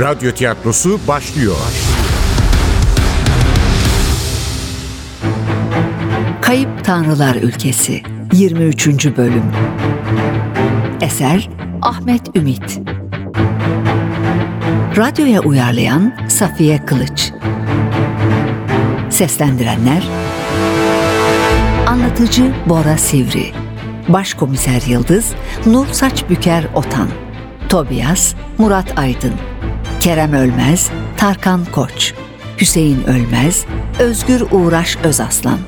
Radyo tiyatrosu başlıyor. Kayıp Tanrılar Ülkesi 23. Bölüm. Eser Ahmet Ümit. Radyoya uyarlayan Safiye Kılıç. Seslendirenler: Anlatıcı Bora Sivri, Başkomiser Yıldız, Nur Saçbüker Otan, Tobias Murat Aydın, Kerem Ölmez, Tarkan Koç, Hüseyin Ölmez, Özgür Uğraş Özaslan,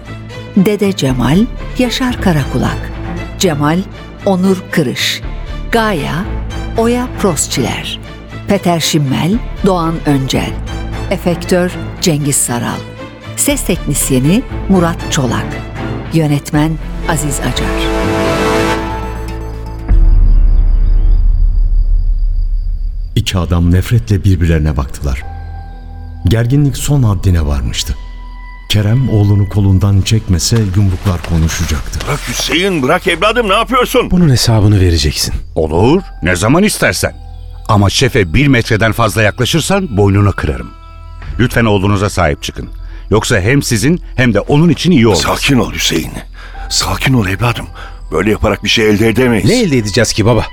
Dede Cemal, Yaşar Karakulak, Cemal, Onur Kırış, Gaia, Oya Prostçiler, Peter Schimmel, Doğan Öncel, Efektör Cengiz Saral, Ses Teknisyeni Murat Çolak, Yönetmen Aziz Acar. İki adam nefretle birbirlerine baktılar. Gerginlik son haddine varmıştı. Kerem oğlunu kolundan çekmese yumruklar konuşacaktı. Bırak Hüseyin, bırak evladım, ne yapıyorsun? Bunun hesabını vereceksin. Olur, ne zaman istersen. Ama şefe 1 metreden fazla yaklaşırsan boynunu kırarım. Lütfen oğlunuza sahip çıkın. Yoksa hem sizin hem de onun için iyi olmaz. Sakin ol Hüseyin. Sakin ol evladım. Böyle yaparak bir şey elde edemeyiz. Ne elde edeceğiz ki baba?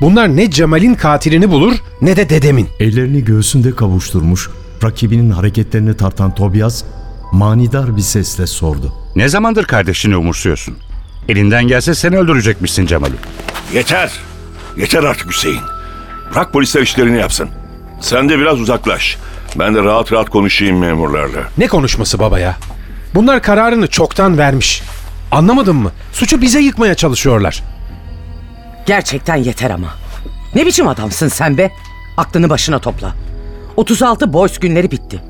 Bunlar ne Cemal'in katilini bulur ne de dedemin. Ellerini göğsünde kavuşturmuş, rakibinin hareketlerini tartan Tobias manidar bir sesle sordu. Ne zamandır kardeşini umursuyorsun? Elinden gelse seni öldürecekmişsin Cemal'i. Yeter. Yeter artık Hüseyin. Bırak polisler işlerini yapsın. Sen de biraz uzaklaş. Ben de rahat rahat konuşayım memurlarla. Ne konuşması baba ya? Bunlar kararını çoktan vermiş. Anlamadın mı? Suçu bize yıkmaya çalışıyorlar. Gerçekten yeter ama. Ne biçim adamsın sen be? Aklını başına topla. 36 boys günleri bitti.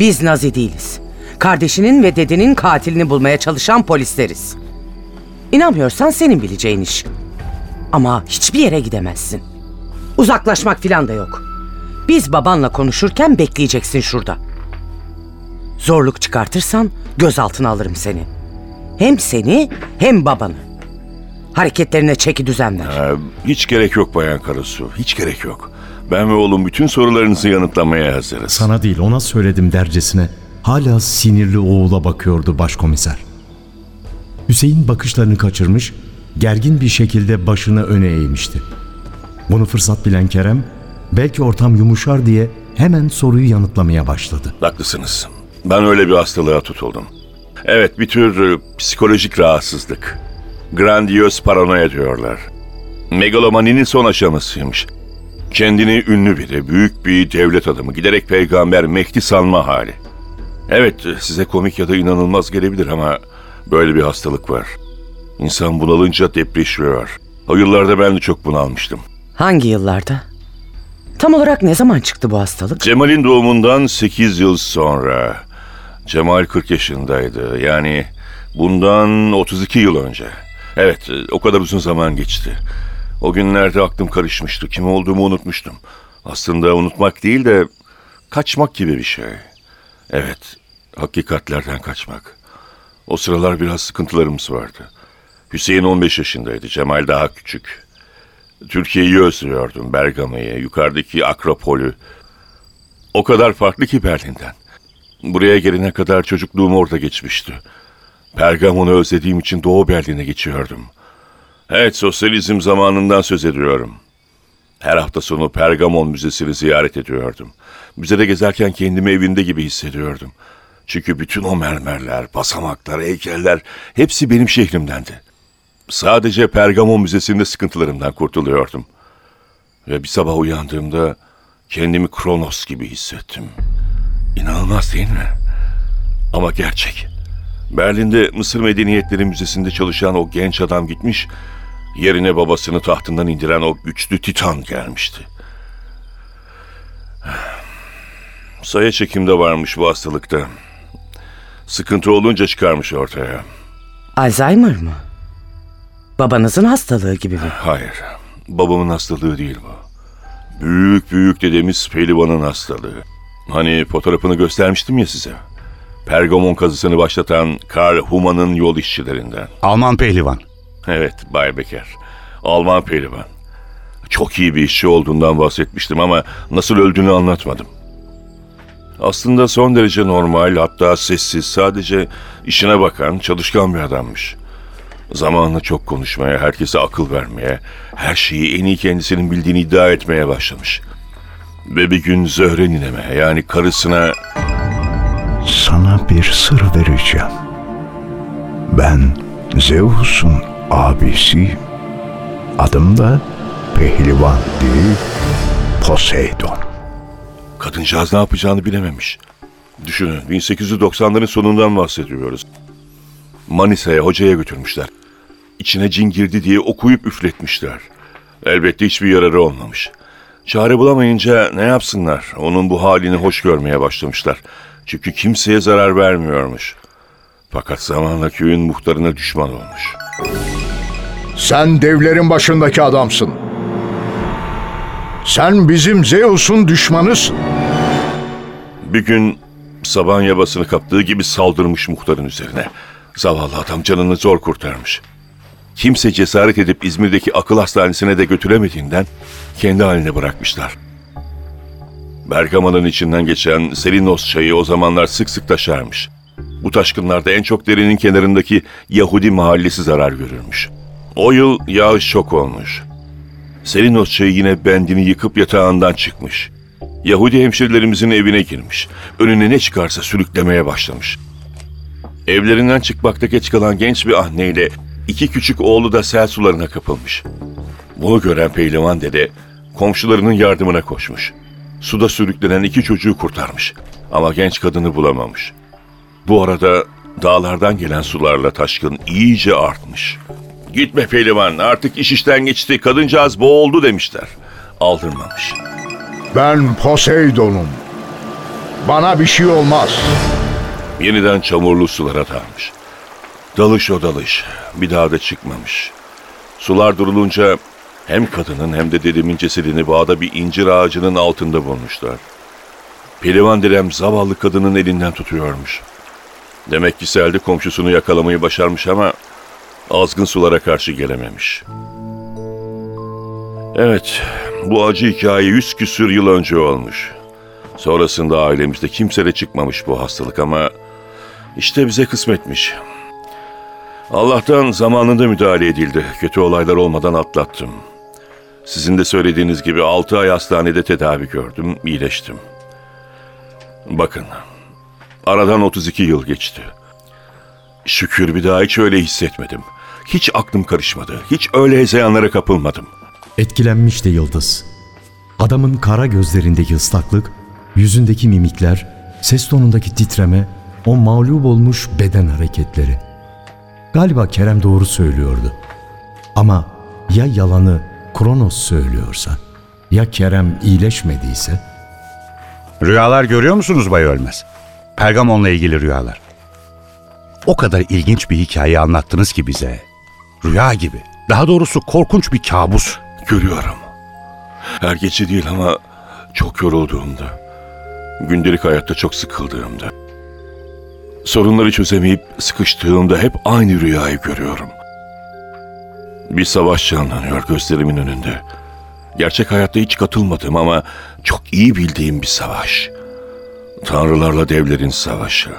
Biz Nazi değiliz. Kardeşinin ve dedenin katilini bulmaya çalışan polisleriz. İnanmıyorsan senin bileceğin iş. Ama hiçbir yere gidemezsin. Uzaklaşmak falan da yok. Biz babanla konuşurken bekleyeceksin şurada. Zorluk çıkartırsan gözaltına alırım seni. Hem seni hem babanı. Hareketlerine çeki düzen ver. Hiç gerek yok Bayan Karasu, hiç gerek yok. Ben ve oğlum bütün sorularınızı yanıtlamaya hazırız. Sana değil, ona söyledim dercesine hala sinirli oğula bakıyordu başkomiser. Hüseyin bakışlarını kaçırmış, gergin bir şekilde başını öne eğmişti. Bunu fırsat bilen Kerem, belki ortam yumuşar diye hemen soruyu yanıtlamaya başladı. Haklısınız. Ben öyle bir hastalığa tutuldum. Evet, bir tür psikolojik rahatsızlık. Grandiöz paranoya diyorlar. Megalomaninin son aşamasıymış. Kendini ünlü biri, büyük bir devlet adamı, giderek peygamber Mehdi sanma hali. Evet, size komik ya da inanılmaz gelebilir ama böyle bir hastalık var. İnsan bunalınca depreşiyor. O yıllarda ben de çok bunalmıştım. Hangi yıllarda? Tam olarak ne zaman çıktı bu hastalık? Cemal'in doğumundan 8 yıl sonra. Cemal 40 yaşındaydı. Yani bundan 32 yıl önce. Evet, o kadar uzun zaman geçti. O günlerde aklım karışmıştı. Kim olduğumu unutmuştum. Aslında unutmak değil de kaçmak gibi bir şey. Evet, hakikatlerden kaçmak. O sıralar biraz sıkıntılarımız vardı. Hüseyin 15 yaşındaydı. Cemal daha küçük. Türkiye'yi özlüyordum, Bergama'yı, yukarıdaki Akropol'ü. O kadar farklı ki Berlin'den. Buraya gelene kadar çocukluğum orada geçmişti. Pergamon'u özlediğim için Doğu Berlin'e geçiyordum. Evet, sosyalizm zamanından söz ediyorum. Her hafta sonu Pergamon Müzesi'ni ziyaret ediyordum. Müzede gezerken kendimi evimde gibi hissediyordum. Çünkü bütün o mermerler, basamaklar, heykeller hepsi benim şehrimdendi. Sadece Pergamon Müzesi'nde sıkıntılarımdan kurtuluyordum. Ve bir sabah uyandığımda kendimi Kronos gibi hissettim. İnanılmaz değil mi? Ama gerçek. Berlin'de Mısır Medeniyetleri Müzesi'nde çalışan o genç adam gitmiş, yerine babasını tahtından indiren o güçlü Titan gelmişti. Saya çekimde varmış bu hastalıkta. Sıkıntı olunca çıkarmış ortaya. Alzheimer mı? Babanızın hastalığı gibi mi? Hayır, babamın hastalığı değil bu. Büyük dedemiz Pelivan'ın hastalığı. Hani fotoğrafını göstermiştim ya size. Pergamon kazısını başlatan Karl Humann'ın yol işçilerinden. Alman Pehlivan. Evet, Bay Becker. Alman Pehlivan. çok iyi bir işçi olduğundan bahsetmiştim ama nasıl öldüğünü anlatmadım. Aslında son derece normal, hatta sessiz, sadece işine bakan, çalışkan bir adammış. Zamanla çok konuşmaya, herkese akıl vermeye, her şeyi en iyi kendisinin bildiğini iddia etmeye başlamış. Ve bir gün Zöhre nineme, yani karısına... Sana bir sır vereceğim. Ben Zeus'un abisiyim. Adım da Pelivan değil, Poseidon. Kadıncağız ne yapacağını bilememiş. Düşünün, 1890'ların sonundan bahsediyoruz. Manisa'ya, hocaya götürmüşler. İçine cin girdi diye okuyup üfletmişler. Elbette hiçbir yararı olmamış. Çare bulamayınca ne yapsınlar? Onun bu halini hoş görmeye başlamışlar. Çünkü kimseye zarar vermiyormuş. Fakat zamanla köyün muhtarına düşman olmuş. Sen devlerin başındaki adamsın. Sen bizim Zeus'un düşmanısın. Bir gün saban yabasını kaptığı gibi saldırmış muhtarın üzerine. Zavallı adam canını zor kurtarmış. Kimse cesaret edip İzmir'deki akıl hastanesine de götüremediğinden kendi haline bırakmışlar. Bergama'nın içinden geçen Selinos çayı o zamanlar sık sık taşarmış. Bu taşkınlarda en çok derenin kenarındaki Yahudi mahallesi zarar görürmüş. O yıl yağış çok olmuş. Selinos çayı yine bendini yıkıp yatağından çıkmış. Yahudi hemşerilerimizin evine girmiş. Önüne ne çıkarsa sürüklemeye başlamış. Evlerinden çıkmakta geç kalan genç bir anneyle iki küçük oğlu da sel sularına kapılmış. Bunu gören Pehlivan dede komşularının yardımına koşmuş. Suda sürüklenen iki çocuğu kurtarmış ama genç kadını bulamamış. Bu arada dağlardan gelen sularla taşkın iyice artmış. Gitme Pehlivan, artık iş işten geçti, kadıncağız boğuldu demişler. Aldırmamış. Ben Poseidon'um. Bana bir şey olmaz. Yeniden çamurlu sulara dalmış. Dalış o dalış. Bir daha da çıkmamış. Sular durulunca hem kadının hem de dedemin cesedini bağda bir incir ağacının altında bulmuşlar. Pelivan dedem zavallı kadının elinden tutuyormuş. Demek ki selde komşusunu yakalamayı başarmış ama azgın sulara karşı gelememiş. Evet, bu acı hikaye 100 küsür yıl önce olmuş. Sonrasında ailemizde kimse de çıkmamış bu hastalık ama işte bize kısmetmiş. Allah'tan zamanında müdahale edildi. Kötü olaylar olmadan atlattım. Sizin de söylediğiniz gibi 6 ay hastanede tedavi gördüm, iyileştim. Bakın, aradan 32 yıl geçti. Şükür bir daha hiç öyle hissetmedim. Hiç aklım karışmadı. Hiç öyle hezeyanlara kapılmadım. Etkilenmişti Yıldız. Adamın kara gözlerindeki ıslaklık, yüzündeki mimikler, ses tonundaki titreme, o mağlup olmuş beden hareketleri. Galiba Kerem doğru söylüyordu. Ama ya yalanı Kronos söylüyorsa, ya Kerem iyileşmediyse? Rüyalar görüyor musunuz Bay Ölmez? Pergamon'la ilgili rüyalar. O kadar ilginç bir hikaye anlattınız ki bize. Rüya gibi. Daha doğrusu korkunç bir kabus. Görüyorum. Her gece değil ama çok yorulduğumda, gündelik hayatta çok sıkıldığımda, sorunları çözemeyip sıkıştığımda hep aynı rüyayı görüyorum. Bir savaş canlanıyor gözlerimin önünde. Gerçek hayatta hiç katılmadım ama çok iyi bildiğim bir savaş. Tanrılarla devlerin savaşı.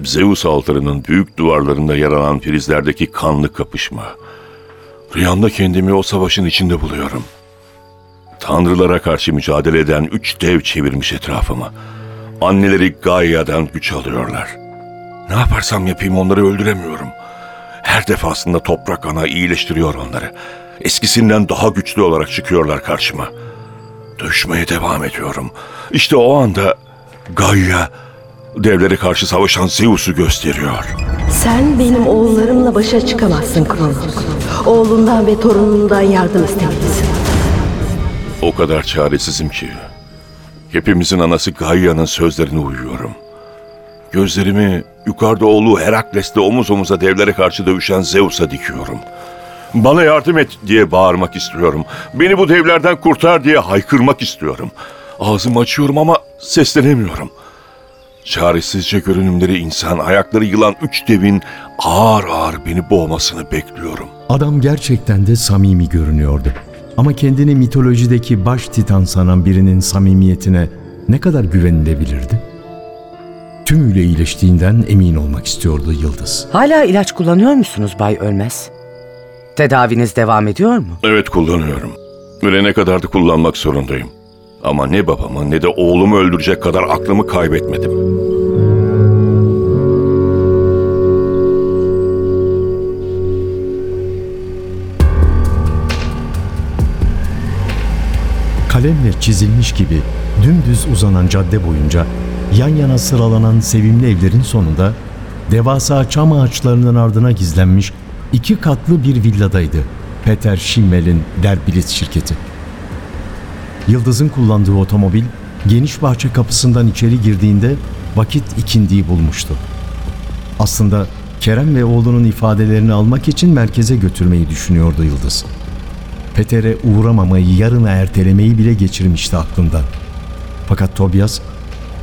Zeus altarının büyük duvarlarında yer alan prizlerdeki kanlı kapışma. Rüyamda kendimi o savaşın içinde buluyorum. Tanrılara karşı mücadele eden 3 dev çevirmiş etrafımı. Anneleri Gaia'dan güç alıyorlar. Ne yaparsam yapayım onları öldüremiyorum. Her defasında toprak ana iyileştiriyor onları. Eskisinden daha güçlü olarak çıkıyorlar karşıma. Dövüşmeye devam ediyorum. İşte o anda Gaia devlere karşı savaşan Zeus'u gösteriyor. Sen benim oğullarımla başa çıkamazsın Kronos. Oğlundan ve torunundan yardım istemelisin. O kadar çaresizim ki hepimizin anası Gaia'nın sözlerine uyuyorum. Gözlerimi yukarıda oğlu Herakles'le omuz omuza devlere karşı dövüşen Zeus'a dikiyorum. Bana yardım et diye bağırmak istiyorum. Beni bu devlerden kurtar diye haykırmak istiyorum. Ağzımı açıyorum ama seslenemiyorum. Çaresizce görünümleri insan, ayakları yılan üç devin ağır ağır beni boğmasını bekliyorum. Adam gerçekten de samimi görünüyordu. Ama kendini mitolojideki baş titan sanan birinin samimiyetine ne kadar güvenilebilirdi? Tümüyle iyileştiğinden emin olmak istiyordu Yıldız. Hala ilaç kullanıyor musunuz Bay Ölmez? Tedaviniz devam ediyor mu? Evet, kullanıyorum. Ölene kadar da kullanmak zorundayım. Ama ne babamı ne de oğlumu öldürecek kadar aklımı kaybetmedim. Kalemle çizilmiş gibi dümdüz uzanan cadde boyunca yan yana sıralanan sevimli evlerin sonunda devasa çam ağaçlarının ardına gizlenmiş iki katlı bir villadaydı Peter Schimmel'in Der Blitz şirketi. Yıldız'ın kullandığı otomobil geniş bahçe kapısından içeri girdiğinde vakit ikindiyi bulmuştu. Aslında Kerem ve oğlunun ifadelerini almak için merkeze götürmeyi düşünüyordu Yıldız. Peter'e uğramamayı, yarına ertelemeyi bile geçirmişti aklından. Fakat Tobias,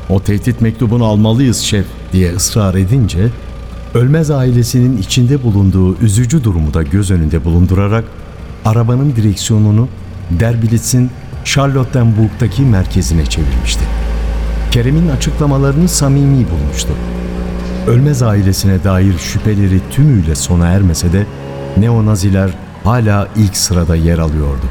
"O tehdit mektubunu almalıyız şef," diye ısrar edince, Ölmez ailesinin içinde bulunduğu üzücü durumu da göz önünde bulundurarak arabanın direksiyonunu Der Blitz'in Charlottenburg'daki merkezine çevirmişti. Kerem'in açıklamalarını samimi bulmuştu. Ölmez ailesine dair şüpheleri tümüyle sona ermese de Neo-Naziler hala ilk sırada yer alıyordu.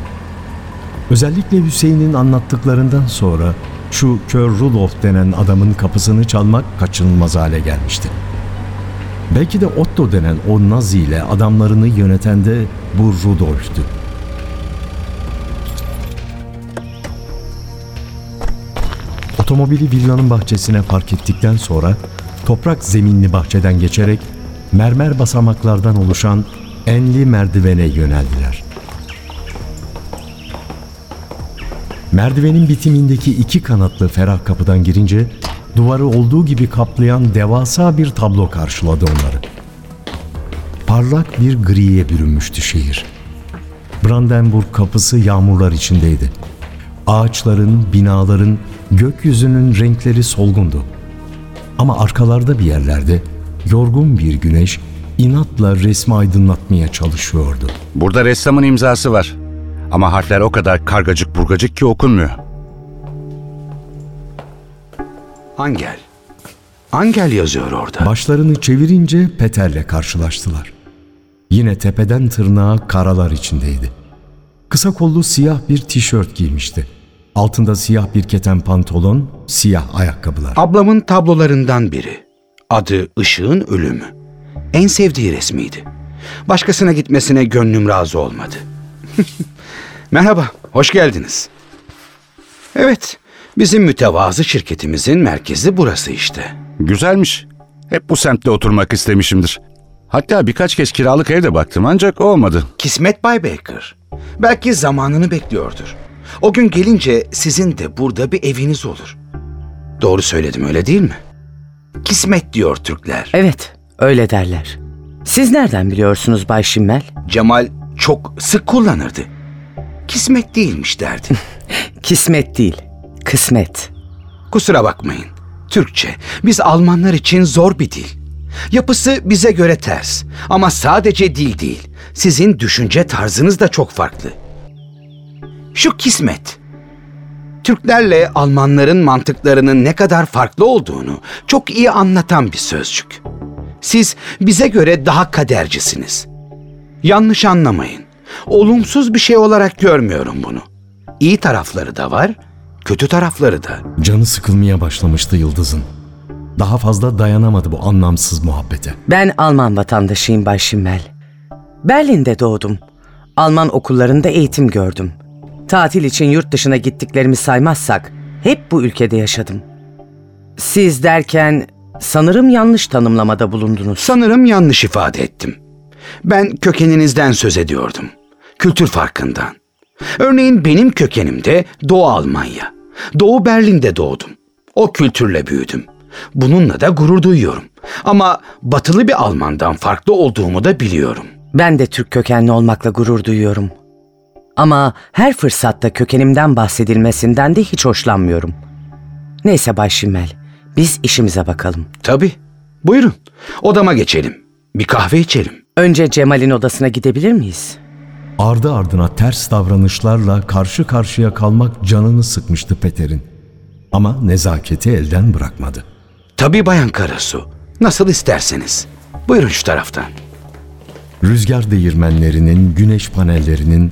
Özellikle Hüseyin'in anlattıklarından sonra şu kör Rudolf denen adamın kapısını çalmak kaçınılmaz hale gelmişti. Belki de Otto denen o Nazi ile adamlarını yöneten de bu Rudolf'tü. Otomobili villanın bahçesine park ettikten sonra toprak zeminli bahçeden geçerek mermer basamaklardan oluşan enli merdivene yöneldiler. Merdivenin bitimindeki iki kanatlı ferah kapıdan girince duvarı olduğu gibi kaplayan devasa bir tablo karşıladı onları. Parlak bir griye bürünmüştü şehir. Brandenburg Kapısı yağmurlar içindeydi. Ağaçların, binaların, gökyüzünün renkleri solgundu. Ama arkalarda bir yerlerde yorgun bir güneş inatla resmi aydınlatmaya çalışıyordu. "Burada ressamın imzası var. Ama harfler o kadar kargacık burgacık ki okunmuyor. Angel. Angel yazıyor orada." Başlarını çevirince Peter'le karşılaştılar. Yine tepeden tırnağa karalar içindeydi. Kısa kollu siyah bir tişört giymişti. Altında siyah bir keten pantolon, siyah ayakkabılar. "Ablamın tablolarından biri. Adı Işığın Ölümü. En sevdiği resmiydi. Başkasına gitmesine gönlüm razı olmadı." "Merhaba, hoş geldiniz. Evet, bizim mütevazı şirketimizin merkezi burası işte." "Güzelmiş. Hep bu semtte oturmak istemişimdir. Hatta birkaç kez kiralık evde baktım ancak olmadı." "Kismet Bay Baker. Belki zamanını bekliyordur. O gün gelince sizin de burada bir eviniz olur. Doğru söyledim, öyle değil mi? Kismet diyor Türkler." "Evet, öyle derler. Siz nereden biliyorsunuz Bay Schimmel?" "Cemal çok sık kullanırdı. Kismet değilmiş derdi." "Kismet değil, kısmet." "Kusura bakmayın. Türkçe biz Almanlar için zor bir dil. Yapısı bize göre ters. Ama sadece dil değil, sizin düşünce tarzınız da çok farklı. Şu kismet, Türklerle Almanların mantıklarının ne kadar farklı olduğunu çok iyi anlatan bir sözcük. Siz bize göre daha kadercisiniz. Yanlış anlamayın. Olumsuz bir şey olarak görmüyorum bunu. İyi tarafları da var, kötü tarafları da." Canı sıkılmaya başlamıştı Yıldız'ın. Daha fazla dayanamadı bu anlamsız muhabbete. "Ben Alman vatandaşıyım Bay Schimmel. Berlin'de doğdum. Alman okullarında eğitim gördüm. Tatil için yurt dışına gittiklerimi saymazsak hep bu ülkede yaşadım. Siz derken sanırım yanlış tanımlamada bulundunuz." "Sanırım yanlış ifade ettim. Ben kökeninizden söz ediyordum. Kültür farkından. Örneğin benim kökenim de Doğu Almanya. Doğu Berlin'de doğdum. O kültürle büyüdüm. Bununla da gurur duyuyorum. Ama batılı bir Almandan farklı olduğumu da biliyorum." "Ben de Türk kökenli olmakla gurur duyuyorum. Ama her fırsatta kökenimden bahsedilmesinden de hiç hoşlanmıyorum. Neyse Bay Schimmel, Biz işimize bakalım. Tabii. Buyurun. Odama geçelim. Bir kahve içelim. Önce Cemal'in odasına gidebilir miyiz? Ardı ardına ters davranışlarla karşı karşıya kalmak canını sıkmıştı Peter'in. Ama nezaketi elden bırakmadı. Tabii Bayan Karasu. Nasıl isterseniz. Buyurun şu taraftan. Rüzgar değirmenlerinin, güneş panellerinin,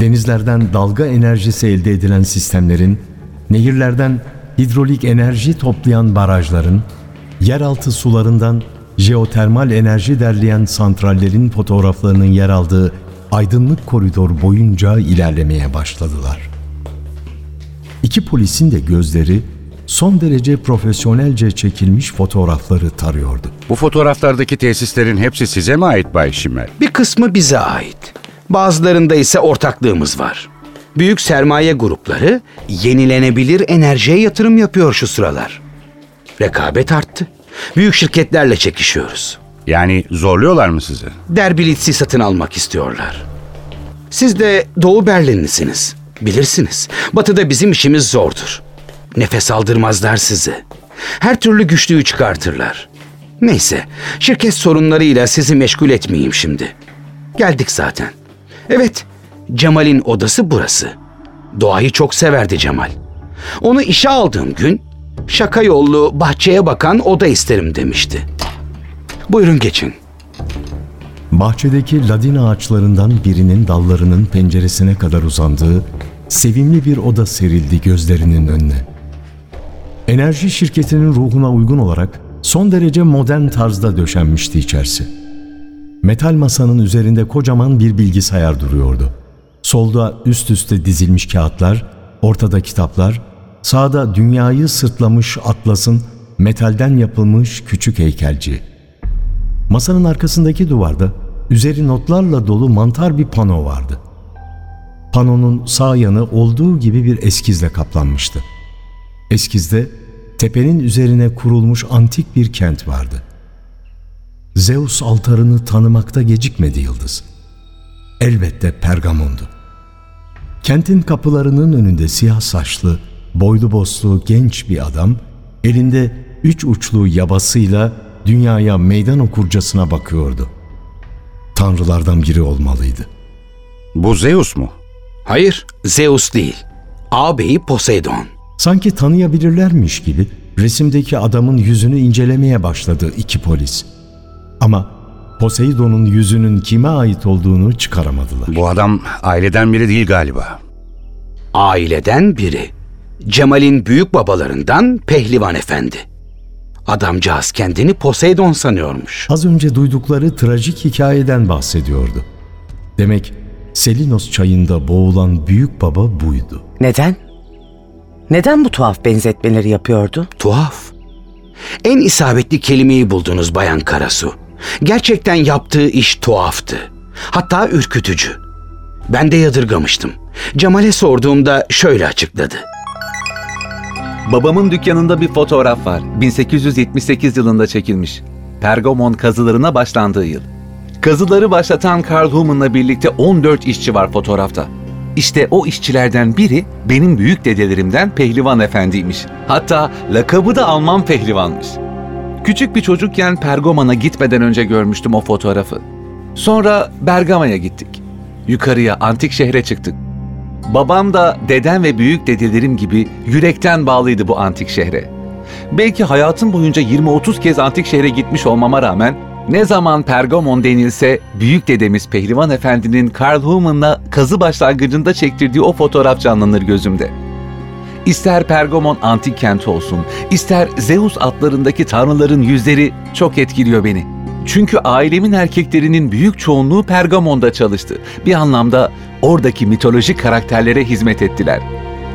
denizlerden dalga enerjisi elde edilen sistemlerin, nehirlerden hidrolik enerji toplayan barajların, yeraltı sularından jeotermal enerji derleyen santrallerin fotoğraflarının yer aldığı aydınlık koridor boyunca ilerlemeye başladılar. İki polisin de gözleri son derece profesyonelce çekilmiş fotoğrafları tarıyordu. Bu fotoğraflardaki tesislerin hepsi size mi ait Bay Schimmel? Bir kısmı bize ait. Bazılarında ise ortaklığımız var. Büyük sermaye grupları yenilenebilir enerjiye yatırım yapıyor şu sıralar. Rekabet arttı. Büyük şirketlerle çekişiyoruz. Yani zorluyorlar mı sizi? Der Blitz'i satın almak istiyorlar. Siz de Doğu Berlinlisiniz. Bilirsiniz. Batı'da bizim işimiz zordur. Nefes aldırmazlar sizi. Her türlü güçlüğü çıkartırlar. Neyse, şirket sorunlarıyla sizi meşgul etmeyeyim şimdi. Geldik zaten. Evet, Cemal'in odası burası. Doğayı çok severdi Cemal. Onu işe aldığım gün şaka yollu bahçeye bakan oda isterim demişti. Buyurun geçin. Bahçedeki ladina ağaçlarından birinin dallarının penceresine kadar uzandığı sevimli bir oda serildi gözlerinin önüne. Enerji şirketinin ruhuna uygun olarak son derece modern tarzda döşenmişti içerisi. Metal masanın üzerinde kocaman bir bilgisayar duruyordu. Solda üst üste dizilmiş kağıtlar, ortada kitaplar, sağda dünyayı sırtlamış Atlas'ın metalden yapılmış küçük heykelci. Masanın arkasındaki duvarda üzeri notlarla dolu mantar bir pano vardı. Panonun sağ yanı olduğu gibi bir eskizle kaplanmıştı. Eskizde tepenin üzerine kurulmuş antik bir kent vardı. Zeus altarını tanımakta gecikmedi yıldız. Elbette Pergamon'du. Kentin kapılarının önünde siyah saçlı, boylu boslu genç bir adam, elinde üç uçlu yabasıyla dünyaya meydan okurcasına bakıyordu. Tanrılardan biri olmalıydı. Bu Zeus mu? Hayır, Zeus değil. Ağabeyi Poseidon. Sanki tanıyabilirlermiş gibi resimdeki adamın yüzünü incelemeye başladı iki polis. Ama Poseidon'un yüzünün kime ait olduğunu çıkaramadılar. Bu adam aileden biri değil galiba. Aileden biri. Cemal'in büyük babalarından Pehlivan Efendi. Adamcağız kendini Poseidon sanıyormuş. Az önce duydukları trajik hikayeden bahsediyordu. Demek Selinos çayında boğulan büyük baba buydu. Neden? Neden bu tuhaf benzetmeleri yapıyordu? Tuhaf. En isabetli kelimeyi buldunuz Bayan Karasu. Gerçekten yaptığı iş tuhaftı. Hatta ürkütücü. Ben de yadırgamıştım. Cemal'e sorduğumda şöyle açıkladı. Babamın dükkanında bir fotoğraf var. 1878 yılında çekilmiş. Pergamon kazılarına başlandığı yıl. Kazıları başlatan Karl Humann'la birlikte 14 işçi var fotoğrafta. İşte o işçilerden biri benim büyük dedelerimden Pehlivan Efendi'ymiş. Hatta lakabı da Alman Pehlivan'mış. Küçük bir çocukken Pergamon'a gitmeden önce görmüştüm o fotoğrafı. Sonra Bergama'ya gittik. Yukarıya, antik şehre çıktık. Babam da dedem ve büyük dedelerim gibi yürekten bağlıydı bu antik şehre. Belki hayatım boyunca 20-30 kez antik şehre gitmiş olmama rağmen ne zaman Pergamon denilse büyük dedemiz Pehlivan Efendi'nin Karl Humann'la kazı başlangıcında çektirdiği o fotoğraf canlanır gözümde. İster Pergamon antik kenti olsun, ister Zeus atlarındaki tanrıların yüzleri çok etkiliyor beni. Çünkü ailemin erkeklerinin büyük çoğunluğu Pergamon'da çalıştı. Bir anlamda oradaki mitolojik karakterlere hizmet ettiler.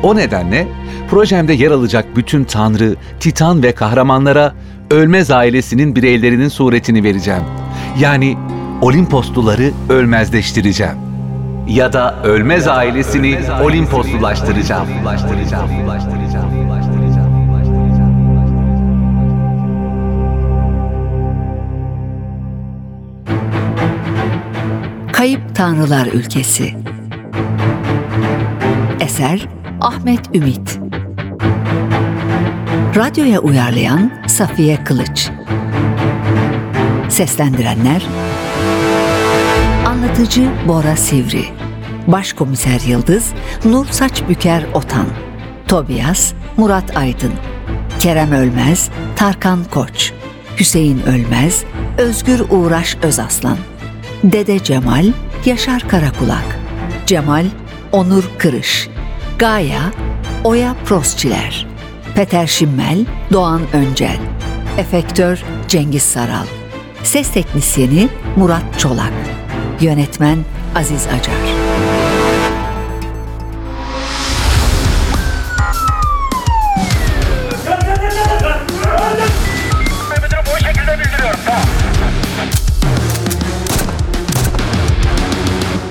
O nedenle projemde yer alacak bütün tanrı, titan ve kahramanlara Ölmez ailesinin bireylerinin suretini vereceğim. Yani Olimposluları ölmezleştireceğim. Ya da Ölmez ailesini Olimposlulaştıracağım. Kayıp Tanrılar Ülkesi. Eser Ahmet Ümit. Radyoya uyarlayan Safiye Kılıç. Seslendirenler: Anlatıcı Bora Sivri, Başkomiser Yıldız, Nur Saçbüker Otan, Tobias, Murat Aydın, Kerem Ölmez, Tarkan Koç, Hüseyin Ölmez, Özgür Uğraş Özaslan, Dede Cemal, Yaşar Karakulak, Cemal, Onur Kırış, Gaia, Oya Prostçiler, Peter Schimmel, Doğan Öncel, Efektör Cengiz Saral, Ses Teknisyeni Murat Çolak, Yönetmen Aziz Acar.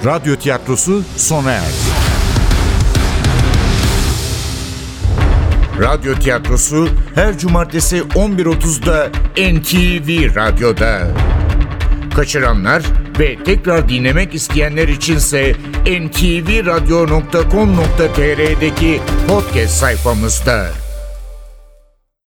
Radyo tiyatrosu sona erdi. Radyo tiyatrosu her cumartesi 11.30'da NTV Radyo'da. Kaçıranlar ve tekrar dinlemek isteyenler içinse ntvradyo.com.tr'deki podcast sayfamızda.